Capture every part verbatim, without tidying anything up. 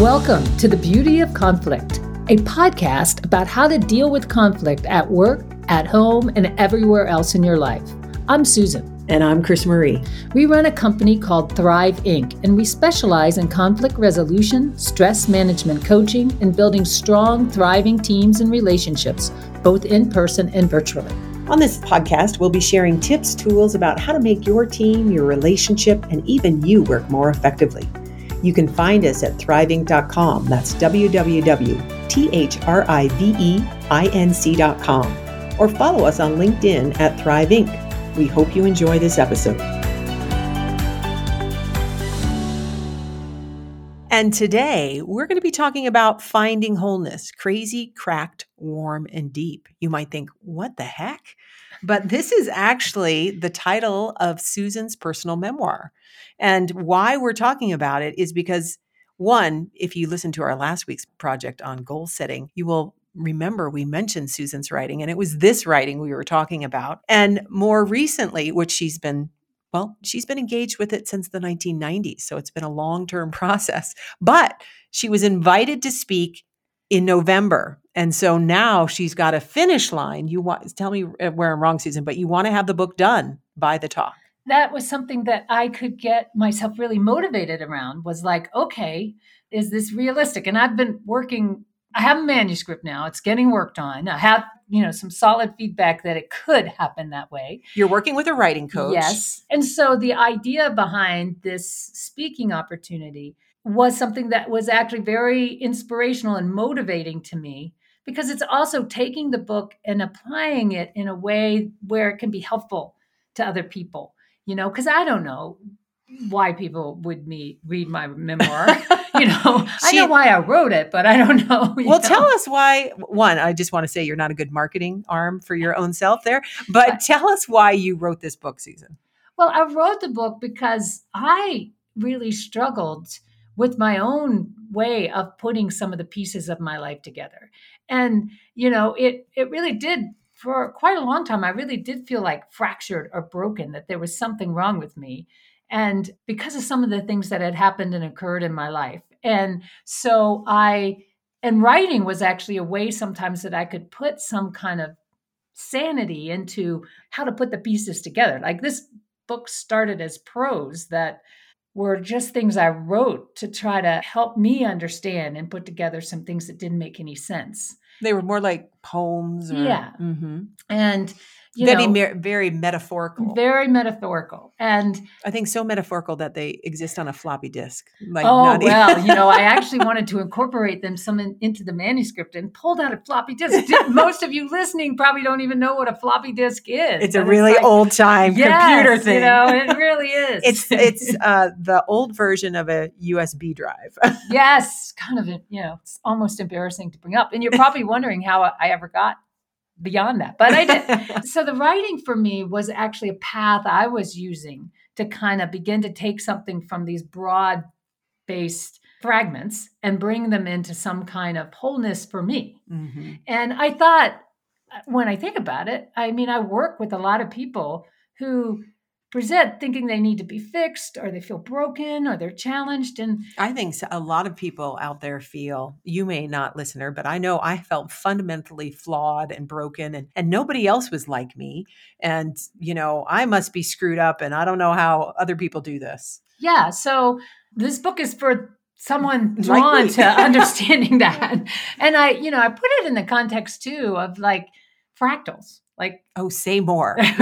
Welcome to the Beauty of Conflict, a podcast about how to deal with conflict at work, at home, and everywhere else in your life. I'm Susan. And I'm Chris Marie. We run a company called Thrive, Incorporated, and we specialize in conflict resolution, stress management coaching, and building strong, thriving teams and relationships, both in person and virtually. On this podcast, we'll be sharing tips, tools about how to make your team, your relationship, and even you work more effectively. You can find us at thrive inc dot com. That's w w w dot thrive inc dot com. Or follow us on LinkedIn at Thrive, Incorporated. We hope you enjoy this episode. And today, we're going to be talking about finding wholeness, crazy, cracked, warm, and deep. You might think, what the heck? But this is actually the title of Susan's personal memoir. And why we're talking about it is because, one, if you listen to our last week's project on goal setting, you will remember we mentioned Susan's writing, and it was this writing we were talking about. And more recently, which she's been, well, she's been engaged with it since the nineteen nineties. So it's been a long-term process. But she was invited to speak in November. And so now she's got a finish line. You want, tell me where I'm wrong, Susan, but you want to have the book done by the talk. That was something that I could get myself really motivated around, was like, okay, is this realistic? And I've been working, I have a manuscript now. It's getting worked on. I have, you know, some solid feedback that it could happen that way. You're working with a writing coach. Yes. And so the idea behind this speaking opportunity was something that was actually very inspirational and motivating to me, because it's also taking the book and applying it in a way where it can be helpful to other people. You know, because I don't know why people would me read my memoir. You know, she, I know why I wrote it, but I don't know. Well, know? Tell us why. One, I just want to say you're not a good marketing arm for your own self there, but tell us why you wrote this book, Susan. Well, I wrote the book because I really struggled with my own way of putting some of the pieces of my life together. And, you know, it it really did. For quite a long time, I really did feel like fractured or broken, that there was something wrong with me. And because of some of the things that had happened and occurred in my life. And so I, and writing was actually a way sometimes that I could put some kind of sanity into how to put the pieces together. Like, this book started as prose that were just things I wrote to try to help me understand and put together some things that didn't make any sense. They were more like poems. Or, yeah. Mm-hmm. And, you very, know. Very, very metaphorical. Very metaphorical. And I think so metaphorical that they exist on a floppy disk. Like oh, not well, you know, I actually wanted to incorporate them some in, into the manuscript and pulled out a floppy disk. Most of you listening probably don't even know what a floppy disk is. It's a really it's like, old time yes, computer thing. You know, it really is. It's it's uh, the old version of a U S B drive. Yes. Kind of, a, you know, it's almost embarrassing to bring up. And you're probably wondering how I ever got beyond that, but I did. So the writing for me was actually a path I was using to kind of begin to take something from these broad based fragments and bring them into some kind of wholeness for me. Mm-hmm. And I thought, when I think about it, I mean, I work with a lot of people who present thinking they need to be fixed, or they feel broken, or they're challenged. And I think a lot of people out there feel, you may not, listener, but I know I felt fundamentally flawed and broken, and, and nobody else was like me. And, you know, I must be screwed up, and I don't know how other people do this. Yeah. So this book is for someone drawn like to understanding that. And I, you know, I put it in the context too of like fractals. Like, oh, say more. Okay.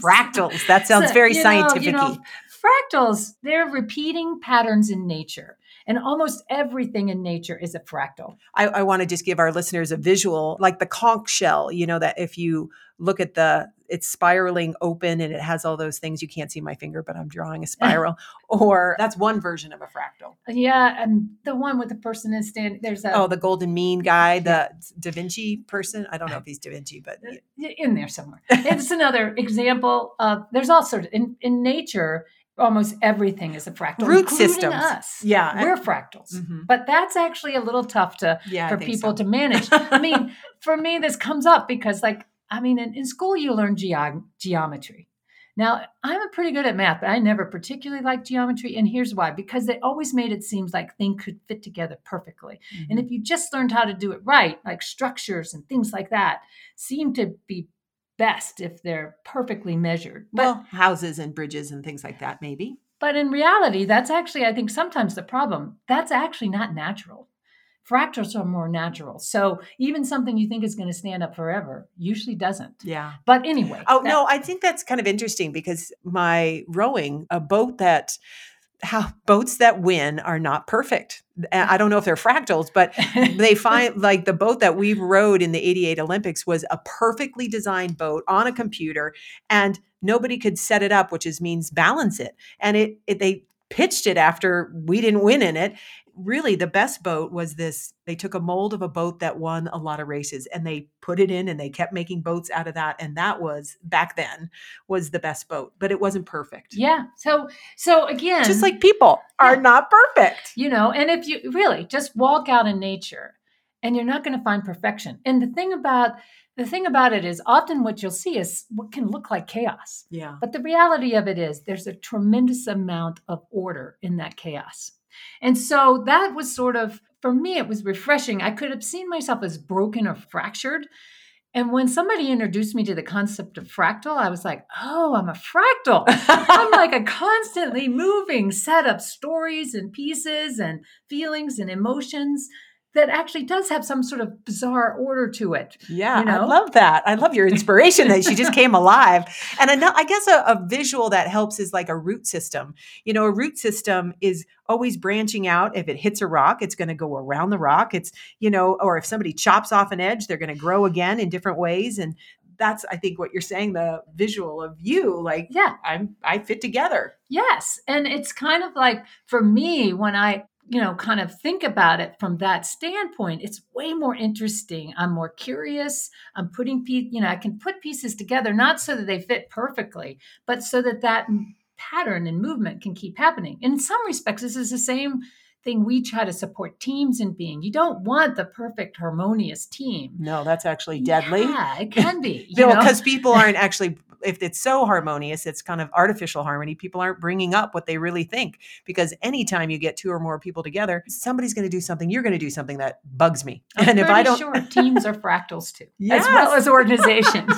Fractals. That sounds so, very you know, scientific-y. You know, fractals, they're repeating patterns in nature. And almost everything in nature is a fractal. I, I want to just give our listeners a visual, like the conch shell, you know, that if you look at the, it's spiraling open and it has all those things. You can't see my finger, but I'm drawing a spiral. Or that's one version of a fractal. Yeah. And the one with the person is standing, there's a... Oh, the golden mean guy, the Da Vinci person. I don't know if he's Da Vinci, but... Yeah. In there somewhere. It's another example of, there's all sorts, in, in nature, almost everything is a fractal, root systems. Us. Yeah. We're fractals. Mm-hmm. But that's actually a little tough to yeah, for people so. to manage. I mean, for me, this comes up because, like, I mean, in, in school, you learn ge- geometry. Now, I'm pretty good at math, but I never particularly liked geometry. And here's why, because they always made it seem like things could fit together perfectly. Mm-hmm. And if you just learned how to do it right, like structures and things like that seem to be best if they're perfectly measured. But, well, houses and bridges and things like that, maybe. But in reality, that's actually, I think, sometimes the problem. That's actually not natural. Fractals are more natural. So even something you think is going to stand up forever usually doesn't. Yeah. But anyway. Oh, that- no, I think that's kind of interesting because my rowing, a boat that... how boats that win are not perfect. I don't know if they're fractals, but they find like the boat that we rowed in the eighty-eight Olympics was a perfectly designed boat on a computer and nobody could set it up, which is means balance it. And it, it they pitched it after we didn't win in it. Really, the best boat was this, they took a mold of a boat that won a lot of races and they put it in and they kept making boats out of that. And that was, back then, was the best boat, but it wasn't perfect. Yeah. So, so again, just like people are yeah. not perfect, you know, and if you really just walk out in nature and you're not going to find perfection. And the thing about The thing about it is often what you'll see is what can look like chaos. Yeah. But the reality of it is there's a tremendous amount of order in that chaos. And so that was sort of, for me, it was refreshing. I could have seen myself as broken or fractured. And when somebody introduced me to the concept of fractal, I was like, oh, I'm a fractal. I'm like a constantly moving set of stories and pieces and feelings and emotions that actually does have some sort of bizarre order to it. Yeah, you know? I love that. I love your inspiration that she just came alive. And I, know, I guess a, a visual that helps is like a root system. You know, a root system is always branching out. If it hits a rock, it's going to go around the rock. It's, you know, or if somebody chops off an edge, they're going to grow again in different ways. And that's, I think, what you're saying, the visual of you, like, yeah, I'm, I fit together. Yes. And it's kind of like, for me, when I, you know, kind of think about it from that standpoint, it's way more interesting. I'm more curious. I'm putting, pe- you know, I can put pieces together, not so that they fit perfectly, but so that that pattern and movement can keep happening. And in some respects, this is the same thing we try to support teams in being. You don't want the perfect harmonious team. No, that's actually deadly. Yeah, it can be. You no, because people aren't actually, if it's so harmonious, it's kind of artificial harmony. People aren't bringing up what they really think, because anytime you get two or more people together, somebody's going to do something. You're going to do something that bugs me. I'm and if I don't, sure, teams are fractals too, yes, as well as organizations.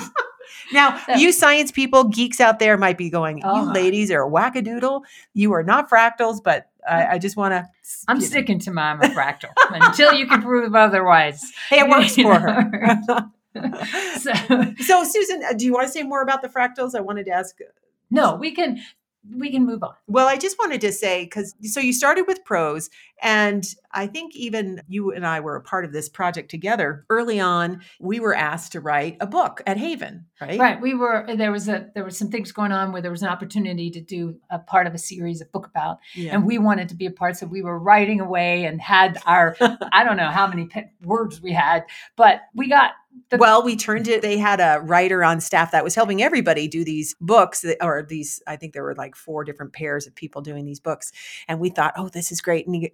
Now, so, you science people, geeks out there might be going, uh-huh. you ladies are wackadoodle. You are not fractals, but I, I just want to. I'm sticking know. to my I'm a fractal until you can prove otherwise. Hey, it works for her. so, so, Susan, do you want to say more about the fractals? I wanted to ask. No, we can. We can move on. Well, I just wanted to say, because so you started with prose, and I think even you and I were a part of this project together. Early on, we were asked to write a book at Haven, right? Right. We were, there was a, there were some things going on where there was an opportunity to do a part of a series, a book about, yeah. and we wanted to be a part. So we were writing away and had our, I don't know how many words we had, but we got, The- well, we turned it, they had a writer on staff that was helping everybody do these books that, or these, I think there were like four different pairs of people doing these books. And we thought, oh, this is great. And he,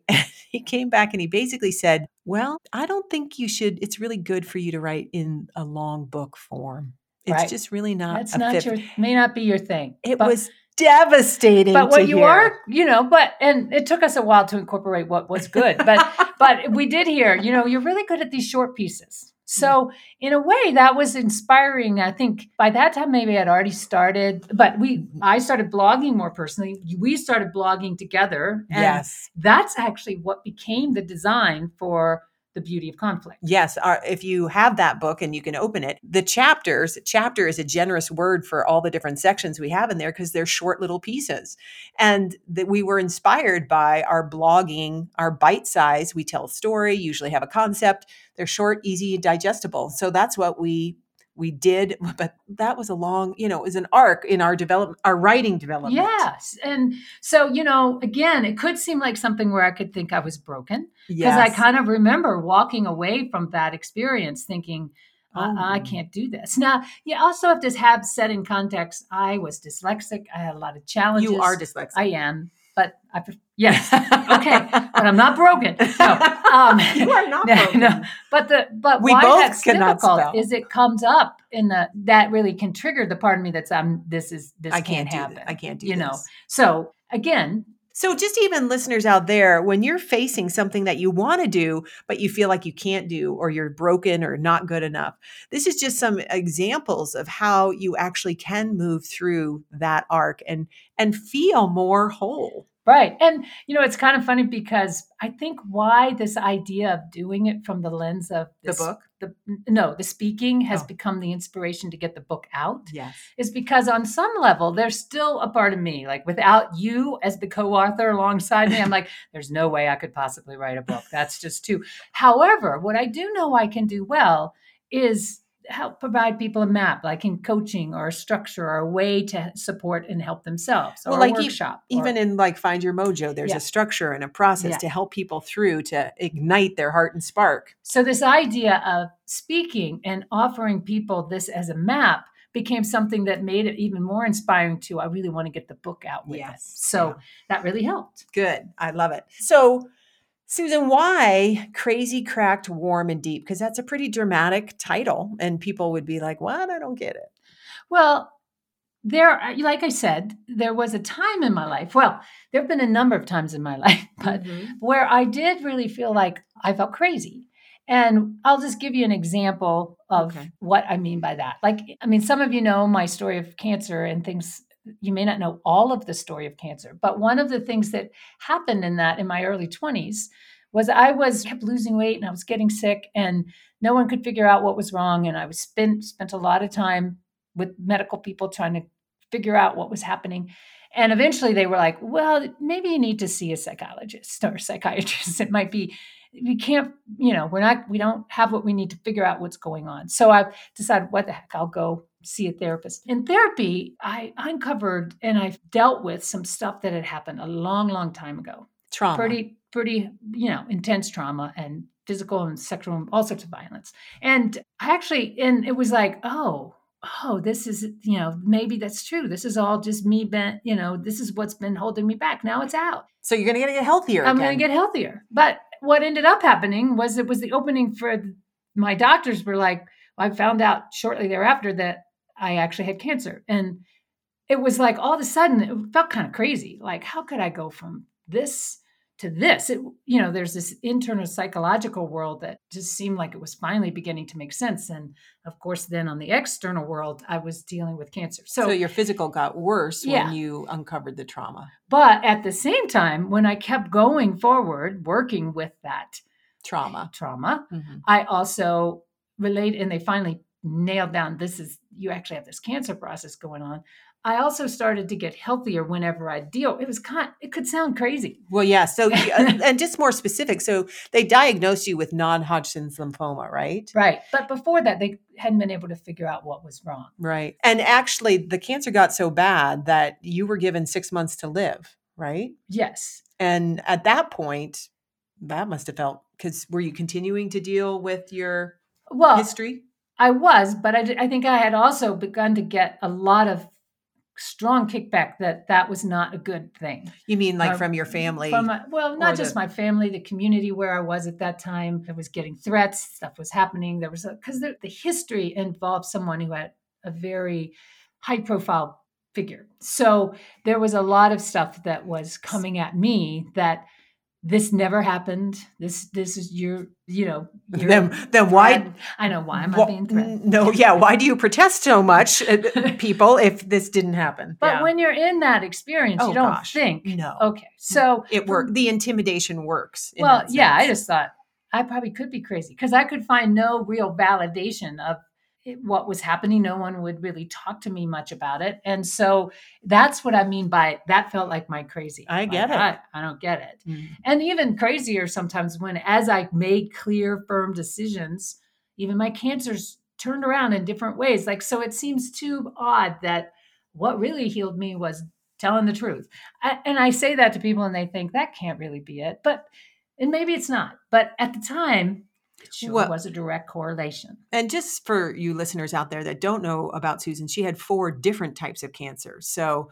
he came back and he basically said, well, I don't think you should, it's really good for you to write in a long book form. It's right. just really not. That's a not fit. your, may not be your thing. It but- was devastating. But what you hear. are, you know, but, and it took us a while to incorporate what was good, but, but we did hear, you know, you're really good at these short pieces. So in a way that was inspiring. I think by that time, maybe I'd already started, but we, I started blogging more personally. We started blogging together. And yes. That's actually what became the design for The Beauty of Conflict. Yes. Uh, if you have that book and you can open it, the chapters, chapter is a generous word for all the different sections we have in there because they're short little pieces. And that we were inspired by our blogging, our bite size. We tell a story, usually have a concept. They're short, easy, digestible. So that's what we we did. But that was a long, you know, it was an arc in our development, our writing development. Yes. And so, you know, again, it could seem like something where I could think I was broken. Because yes. I kind of remember walking away from that experience thinking, oh. I-, I can't do this. Now, you also have to have set in context. I was dyslexic. I had a lot of challenges. You are dyslexic. I am. but I, yes, okay, but I'm not broken. No, um, you are not no, broken. No. But the but we why both that's difficult spell. Is it comes up in the that really can trigger the part of me that's I'm this is this I can't, can't happen. This. I can't do you this. know. So again. So just even listeners out there, when you're facing something that you want to do, but you feel like you can't do, or you're broken or not good enough, this is just some examples of how you actually can move through that arc and, and feel more whole. Right. And, you know, it's kind of funny because I think why this idea of doing it from the lens of this, the book, the, no, the speaking has oh. become the inspiration to get the book out. Yes. Is because on some level, there's still a part of me, like without you as the co-author alongside me, I'm like, there's no way I could possibly write a book. That's just too. However, what I do know I can do well is help provide people a map, like in coaching or a structure or a way to support and help themselves, or well, like a workshop. E- even or, in like Find Your Mojo, there's yeah. a structure and a process yeah. to help people through to ignite their heart and spark. So this idea of speaking and offering people this as a map became something that made it even more inspiring to, I really want to get the book out with yes. us. So yeah. that really helped. Good. I love it. So Susan, why Crazy, Cracked, Warm, and Deep? Because that's a pretty dramatic title and people would be like, what? I don't get it. Well, there, like I said, there was a time in my life. Well, there have been a number of times in my life, but mm-hmm. where I did really feel like I felt crazy. And I'll just give you an example of okay. what I mean by that. Like, I mean, some of you know my story of cancer and things. You may not know all of the story of cancer, but one of the things that happened in that in my early twenties was I was kept losing weight and I was getting sick and no one could figure out what was wrong. And I was spent, spent a lot of time with medical people trying to figure out what was happening. And eventually they were like, well, maybe you need to see a psychologist or psychiatrist. It might be, we can't, you know, we're not, we don't have what we need to figure out what's going on. So I decided, what the heck, I'll go see a therapist. In therapy, I uncovered and I've dealt with some stuff that had happened a long, long time ago. Trauma. Pretty, pretty, you know, intense trauma and physical and sexual and all sorts of violence. And I actually, and it was like, oh, oh, this is, you know, maybe that's true. This is all just me, bent, you know, this is what's been holding me back. Now it's out. So you're going to get healthier again. I'm going to get healthier. But what ended up happening was it was the opening for my doctors were like, I found out shortly thereafter that I actually had cancer. And it was like, all of a sudden it felt kind of crazy. Like, how could I go from this to this? It, you know, there's this internal psychological world that just seemed like it was finally beginning to make sense. And of course, then on the external world, I was dealing with cancer. So, so your physical got worse yeah. when you uncovered the trauma. But at the same time, when I kept going forward, working with that trauma, trauma, mm-hmm. I also relate, and they finally nailed down, this is, you actually have this cancer process going on. I also started to get healthier whenever I deal. It was kind of, it could sound crazy. Well, yeah. So, and just more specific. So they diagnosed you with non-Hodgkin's lymphoma, right? Right. But before that, they hadn't been able to figure out what was wrong. Right. And actually the cancer got so bad that you were given six months to live, right? Yes. And at that point, that must've felt, because were you continuing to deal with your well, history? I was, but I, did, I think I had also begun to get a lot of strong kickback that that was not a good thing. You mean like uh, from your family? From my, well, not just the... my family, the community where I was at that time. I was getting threats, stuff was happening. There was a, because the, the history involved someone who had a very high profile figure. So there was a lot of stuff that was coming at me that this never happened. This, this is your, you know, your then, then why? Threat. I know why am I wh- being threatened? No. Yeah. Why do you protest so much people if this didn't happen? But yeah. when you're in that experience, oh, you don't gosh. think. No. Okay. So it worked. The intimidation works. In well, yeah. I just thought I probably could be crazy because I could find no real validation of it, what was happening. No one would really talk to me much about it. And so that's what I mean by that felt like my crazy. I like, get it. I, I don't get it. Mm-hmm. And even crazier sometimes when, as I made clear, firm decisions, even my cancers turned around in different ways. Like, so it seems too odd that what really healed me was telling the truth. I, and I say that to people and they think that can't really be it, but, and maybe it's not, but at the time, it sure well, was a direct correlation. And just for you listeners out there that don't know about Susan, she had four different types of cancer. So,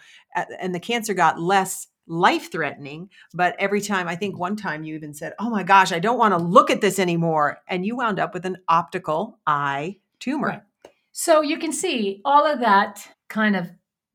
and the cancer got less life-threatening. But every time, I think one time you even said, oh my gosh, I don't want to look at this anymore. And you wound up with an optical eye tumor. Right. So you can see all of that kind of,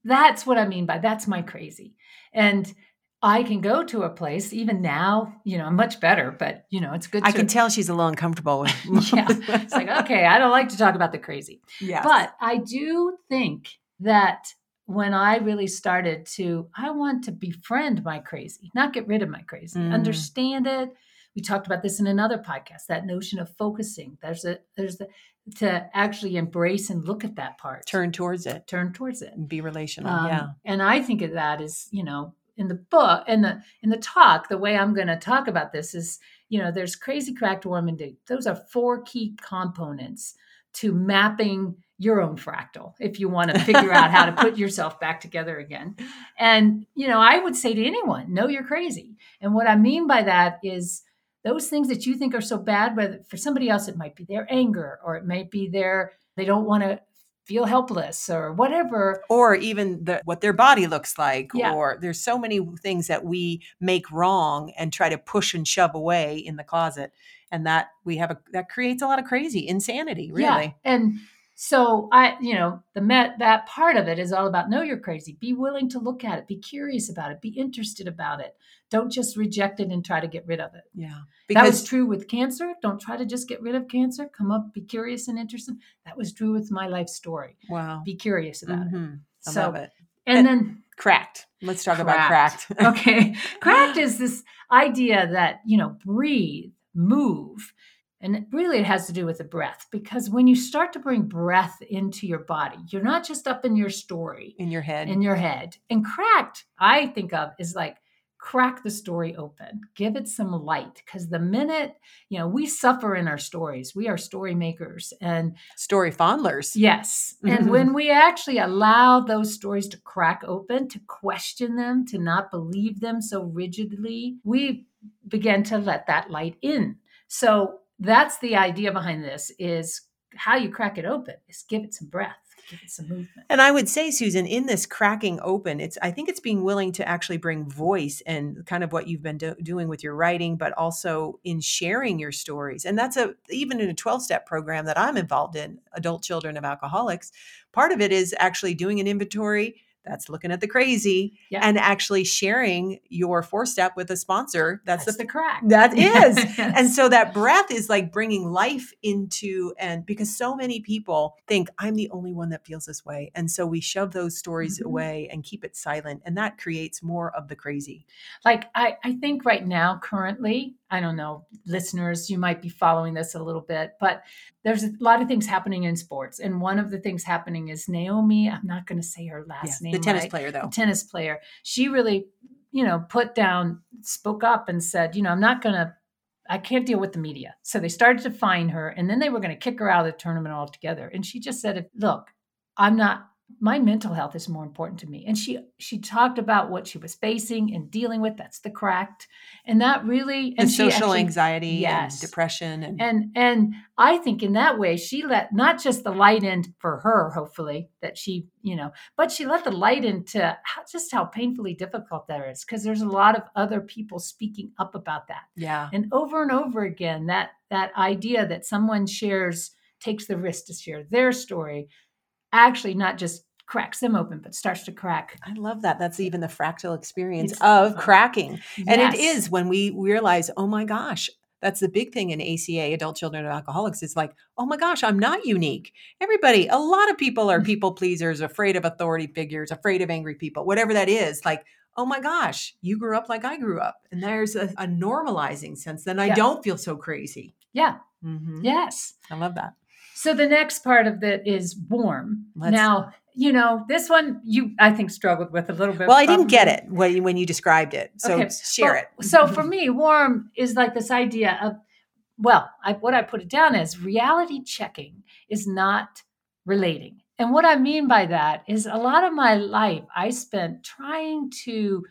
that's what I mean by that's my crazy. And I can go to a place even now, you know, I'm much better, but you know, it's good. I to, can tell she's a little uncomfortable with yeah. It's like, okay, I don't like to talk about the crazy. Yes. But I do think that when I really started to, I want to befriend my crazy, not get rid of my crazy, mm. understand it. We talked about this in another podcast, that notion of focusing. There's a, there's the, to actually embrace and look at that part. Turn towards it. Turn towards it. And be relational. Um, yeah. And I think of that as, you know, in the book, in the in the talk, the way I'm going to talk about this is, you know, there's Crazy, Cracked, Warm, and Deep. Those are four key components to mapping your own fractal, if you want to figure out how to put yourself back together again. And, you know, I would say to anyone, know you're crazy. And what I mean by that is those things that you think are so bad, whether for somebody else, it might be their anger, or it might be their, they don't want to feel helpless or whatever. Or even the, what their body looks like. Yeah. Or there's so many things that we make wrong and try to push and shove away in the closet. And that we have a, that creates a lot of crazy insanity, really. Yeah. And so I, you know, the met, that part of it is all about know you're crazy, be willing to look at it, be curious about it, be interested about it. Don't just reject it and try to get rid of it. Yeah. Because that was true with cancer. Don't try to just get rid of cancer. Come up, be curious and interested. That was true with my life story. Wow. Be curious about mm-hmm. it. I so, love it. And, and then Cracked. Let's talk cracked. about Cracked. Okay. Cracked is this idea that, you know, breathe, move. And really it has to do with the breath, because when you start to bring breath into your body, you're not just up in your story. In your head. In your head. And Cracked, I think of is like, crack the story open, give it some light. Because the minute, you know, we suffer in our stories, we are story makers and story fondlers. Yes. Mm-hmm. And when we actually allow those stories to crack open, to question them, to not believe them so rigidly, we begin to let that light in. So that's the idea behind this is how you crack it open is give it some breath. It's a movement. And I would say, Susan, in this cracking open, it's I think it's being willing to actually bring voice and kind of what you've been do- doing with your writing, but also in sharing your stories. And that's a even in a twelve-step program that I'm involved in, Adult Children of Alcoholics, part of it is actually doing an inventory. That's looking at the crazy yeah. and actually sharing your four step with a sponsor. That's, that's the, the crack. That is. Yes. And so that breath is like bringing life into, and because so many people think I'm the only one that feels this way. And so we shove those stories mm-hmm. away and keep it silent. And that creates more of the crazy. Like I, I think right now, currently, I don't know, listeners, you might be following this a little bit, but there's a lot of things happening in sports. And one of the things happening is Naomi, I'm not going to say her last yeah, name. The tennis right? player, though. The tennis player. She really, you know, put down, spoke up and said, you know, I'm not going to, I can't deal with the media. So they started to fine her and then they were going to kick her out of the tournament altogether. And she just said, look, I'm not, my mental health is more important to me. And she, she talked about what she was facing and dealing with. That's the cracked. And that really, and the she social actually, anxiety yes. and depression. And, and, and I think in that way, she let not just the light in for her, hopefully that she, you know, but she let the light into how, just how painfully difficult that is. Cause there's a lot of other people speaking up about that. Yeah. And over and over again, that, that idea that someone shares, takes the risk to share their story, actually not just cracks them open, but starts to crack. I love that. That's even the fractal experience it's of fun. cracking. Yes. And it is when we realize, oh my gosh, that's the big thing in A C A, Adult Children of Alcoholics. It's like, oh my gosh, I'm not unique. Everybody, a lot of people are people pleasers, afraid of authority figures, afraid of angry people, whatever that is. Like, oh my gosh, you grew up like I grew up. And there's a, a normalizing sense that I yeah. don't feel so crazy. Yeah. Mm-hmm. Yes. I love that. So the next part of it is warm. Let's, now, you know, this one you, I think, struggled with a little bit. Well, I didn't get it when you, when you described it. So okay. share well, it. So for me, warm is like this idea of, well, I, what I put it down as reality checking is not relating. And what I mean by that is a lot of my life I spent trying to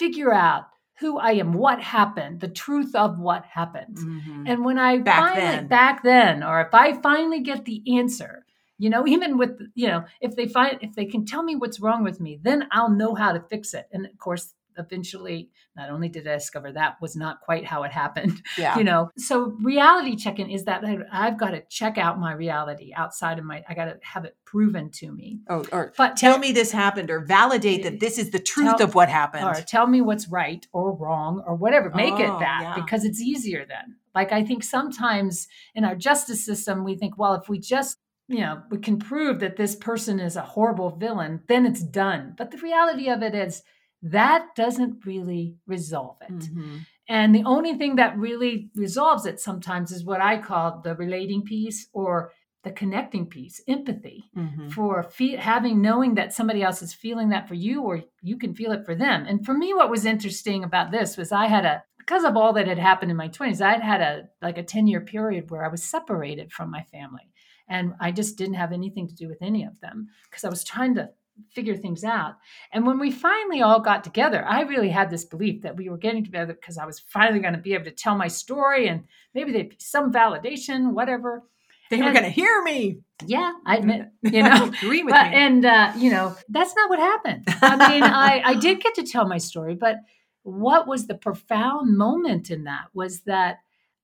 figure out who I am, what happened, the truth of what happened. Mm-hmm. And when I back finally, then. back then, or if I finally get the answer, you know, even with, you know, if they find, if they can tell me what's wrong with me, then I'll know how to fix it. And of course, eventually, not only did I discover that was not quite how it happened, yeah. you know. So reality check-in is that I've got to check out my reality outside of my, I got to have it proven to me. Oh, or but tell that, me this happened, or validate that this is the truth tell, of what happened. Or tell me what's right or wrong or whatever. Make oh, it that yeah. because it's easier then. Like, I think sometimes in our justice system, we think, well, if we just, you know, we can prove that this person is a horrible villain, then it's done. But the reality of it is that doesn't really resolve it. Mm-hmm. And the only thing that really resolves it sometimes is what I call the relating piece or the connecting piece, empathy mm-hmm. for fe- having, knowing that somebody else is feeling that for you, or you can feel it for them. And for me, what was interesting about this was I had a, because of all that had happened in my twenties, I'd had a, like a ten year period where I was separated from my family. And I just didn't have anything to do with any of them because I was trying to figure things out. And when we finally all got together, I really had this belief that we were getting together because I was finally going to be able to tell my story and maybe there'd be some validation, whatever. They were going to hear me. Yeah, I admit, you know, agree with but, me. And, uh, you know, that's not what happened. I mean, I, I did get to tell my story, but what was the profound moment in that was that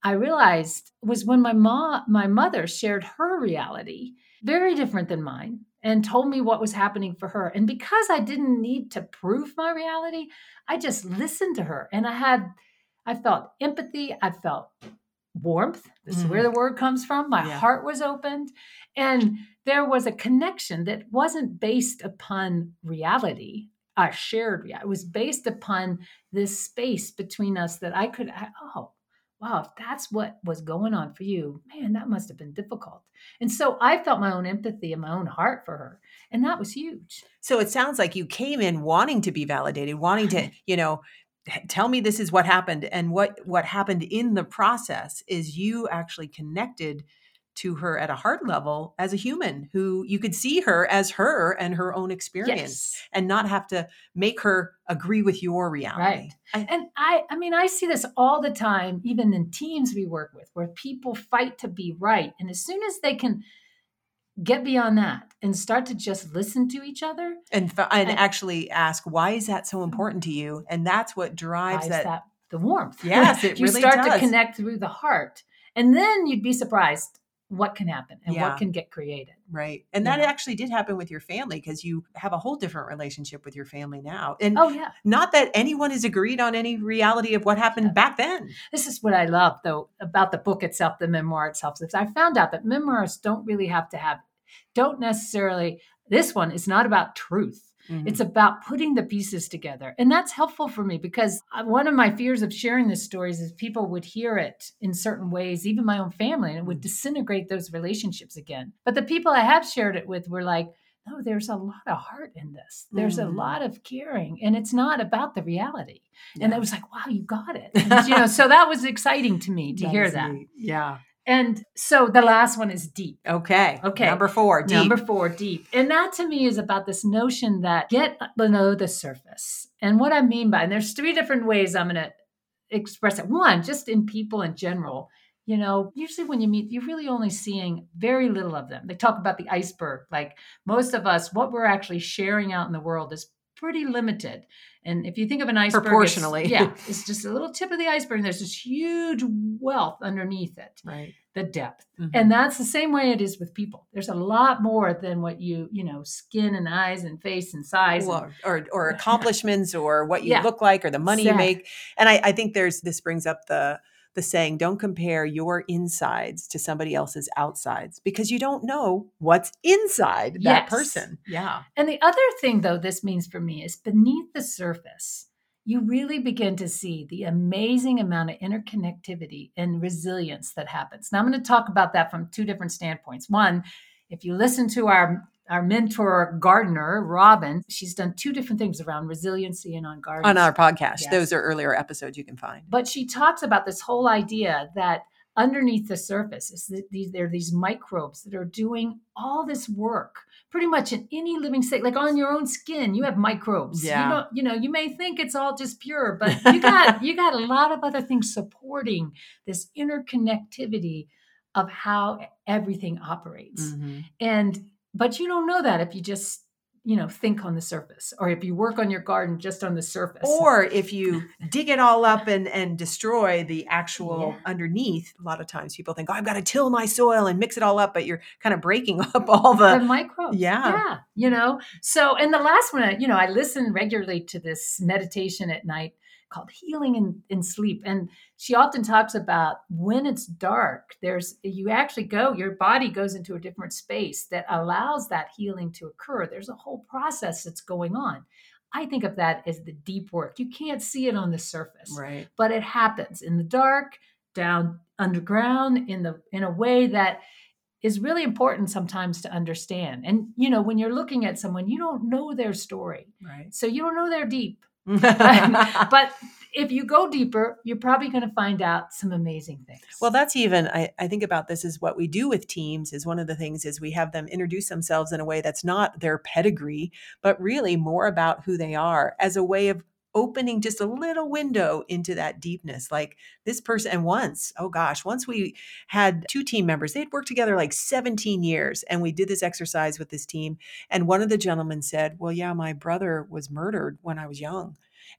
I realized was when my mom, my mother shared her reality, very different than mine, and told me what was happening for her. And because I didn't need to prove my reality, I just listened to her. And I had, I felt empathy. I felt warmth. This mm-hmm. is where the word comes from. My yeah. heart was opened. And there was a connection that wasn't based upon reality. I shared reality. It was based upon this space between us that I could, I, oh, wow, if that's what was going on for you, man, that must have been difficult. And so I felt my own empathy and my own heart for her. And that was huge. So it sounds like you came in wanting to be validated, wanting to, you know, tell me this is what happened. And what, what happened in the process is you actually connected to her at a heart level as a human who you could see her as her and her own experience yes. and not have to make her agree with your reality. Right. I, and I, I mean, I see this all the time, even in teams we work with where people fight to be right. And as soon as they can get beyond that and start to just listen to each other and, and, and actually ask, why is that so important to you? And that's what drives that, that the warmth. Yes, it you really start does. To connect through the heart. And then you'd be surprised what can happen and yeah. what can get created. Right. And yeah. that actually did happen with your family because you have a whole different relationship with your family now. And oh, yeah. not that anyone has agreed on any reality of what happened yeah. back then. This is what I love though about the book itself, the memoir itself. I found out that memoirs don't really have to have, don't necessarily, this one is not about truth. Mm-hmm. It's about putting the pieces together. And that's helpful for me because one of my fears of sharing this stories is people would hear it in certain ways, even my own family, and it would disintegrate those relationships again. But the people I have shared it with were like, no, there's a lot of heart in this. There's mm-hmm. a lot of caring and it's not about the reality. Yeah. And I was like, wow, you got it. And, you know, so that was exciting to me to that hear that. Neat. Yeah. And so the last one is deep. Okay. Okay. Number four, deep. Number four, deep. And that to me is about this notion that get below the surface. And what I mean by, and there's three different ways I'm going to express it. One, just in people in general, you know, usually when you meet, you're really only seeing very little of them. They talk about the iceberg. Like most of us, what we're actually sharing out in the world is pretty limited. And if you think of an iceberg, proportionally, it's, yeah, it's just a little tip of the iceberg. And there's this huge wealth underneath it, right? The depth. Mm-hmm. And that's the same way it is with people. There's a lot more than what you, you know, skin and eyes and face and size. Well, and, or, or accomplishments yeah. or what you yeah. look like or the money exactly. you make. And I, I think there's, this brings up the, the saying, don't compare your insides to somebody else's outsides because you don't know what's inside that yes. person. Yeah. And the other thing though, this means for me is beneath the surface, you really begin to see the amazing amount of interconnectivity and resilience that happens. Now I'm going to talk about that from two different standpoints. One, if you listen to our Our mentor, gardener, Robin, she's done two different things around resiliency and on gardening. On our podcast. Yes. Those are earlier episodes you can find. But she talks about this whole idea that underneath the surface, is that these, there are these microbes that are doing all this work, pretty much in any living state, like on your own skin, you have microbes. Yeah. You, don't, you know, you may think it's all just pure, but you got you got a lot of other things supporting this interconnectivity of how everything operates. Mm-hmm. And but you don't know that if you just, you know, think on the surface, or if you work on your garden just on the surface, or if you dig it all up and, and destroy the actual yeah. underneath. A lot of times people think, oh, I've got to till my soil and mix it all up, but you're kind of breaking up all the, the microbes. Yeah. yeah. You know, so, and the last one, you know, I listen regularly to this meditation at night called Healing in, in Sleep. And she often talks about when it's dark, there's, you actually go, your body goes into a different space that allows that healing to occur. There's a whole process that's going on. I think of that as the deep work. You can't see it on the surface, right? But it happens in the dark, down underground, in the, in a way that is really important sometimes to understand. And, you know, when you're looking at someone, you don't know their story, right? So you don't know their deep. But if you go deeper, you're probably going to find out some amazing things. Well, that's even, I, I think about this is what we do with teams is one of the things is we have them introduce themselves in a way that's not their pedigree, but really more about who they are as a way of opening just a little window into that deepness. Like this person, and once, oh gosh, once we had two team members, they'd worked together like seventeen years. And we did this exercise with this team. And one of the gentlemen said, well, yeah, my brother was murdered when I was young.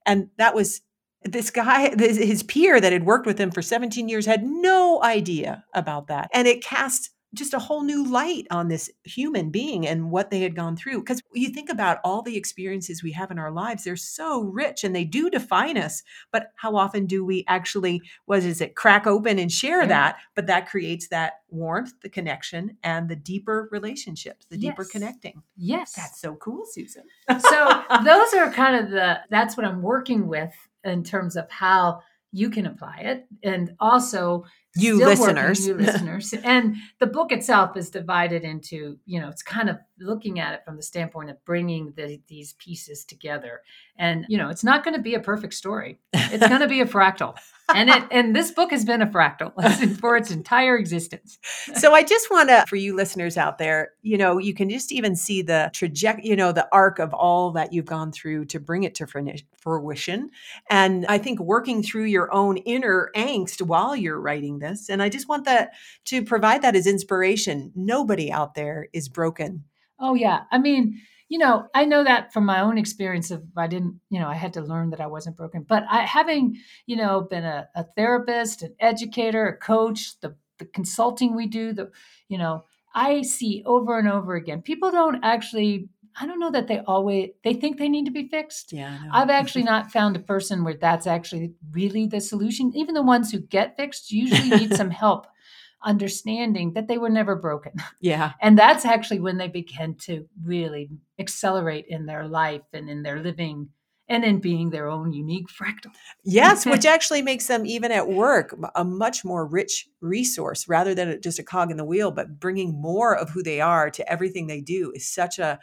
And that was this guy, his peer that had worked with him for seventeen years had no idea about that. And it cast just a whole new light on this human being and what they had gone through. Because you think about all the experiences we have in our lives, they're so rich and they do define us. But how often do we actually, what is it, crack open and share yeah. that? But that creates that warmth, the connection, and the deeper relationships, the yes. deeper connecting. Yes. That's so cool, Susan. So those are kind of the, that's what I'm working with in terms of how you can apply it. And also, you listeners. Working, you listeners. And the book itself is divided into, you know, it's kind of looking at it from the standpoint of bringing the, these pieces together. And, you know, it's not going to be a perfect story. It's going to be a fractal. And it, and this book has been a fractal for its entire existence. So I just want to, for you listeners out there, you know, you can just even see the trajectory, you know, the arc of all that you've gone through to bring it to fruition. And I think working through your own inner angst while you're writing this. And I just want that to provide that as inspiration. Nobody out there is broken. Oh, yeah. I mean, you know, I know that from my own experience of I didn't, you know, I had to learn that I wasn't broken. But I, having, you know, been a, a therapist, an educator, a coach, the, the consulting we do, the, you know, I see over and over again, people don't actually, I don't know that they always, they think they need to be fixed. Yeah, I've actually not found a person where that's actually really the solution. Even the ones who get fixed usually need some help understanding that they were never broken. Yeah. And that's actually when they begin to really accelerate in their life and in their living and in being their own unique fractal. Yes, which actually makes them even at work a much more rich resource rather than just a cog in the wheel, but bringing more of who they are to everything they do is such a,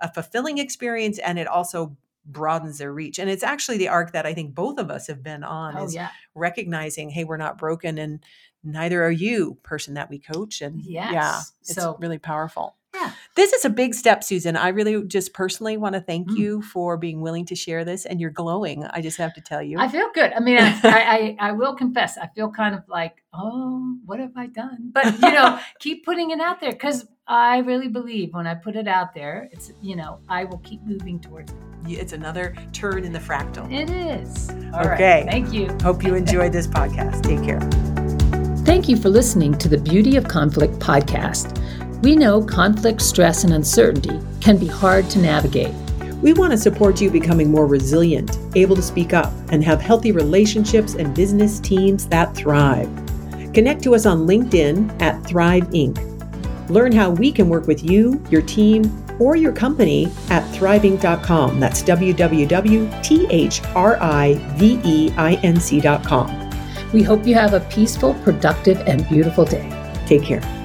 a fulfilling experience. And it also broadens their reach. And it's actually the arc that I think both of us have been on oh, is yeah. recognizing, hey, we're not broken and neither are you, person that we coach. And yes. yeah, it's so, really powerful. Yeah. This is a big step, Susan. I really just personally want to thank mm. you for being willing to share this, and you're glowing. I just have to tell you. I feel good. I mean, I, I, I, I will confess, I feel kind of like, oh, what have I done? But, you know, keep putting it out there because I really believe when I put it out there, it's, you know, I will keep moving towards it. It's another turn in the fractal. It is. All okay. Right. Thank you. Hope you enjoyed this podcast. Take care. Thank you for listening to the Beauty of Conflict podcast. We know conflict, stress, and uncertainty can be hard to navigate. We want to support you becoming more resilient, able to speak up, and have healthy relationships and business teams that thrive. Connect to us on LinkedIn at Thrive, Incorporated. Learn how we can work with you, your team, or your company at thrive inc dot com. That's w w w dot thrive inc dot com. We hope you have a peaceful, productive, and beautiful day. Take care.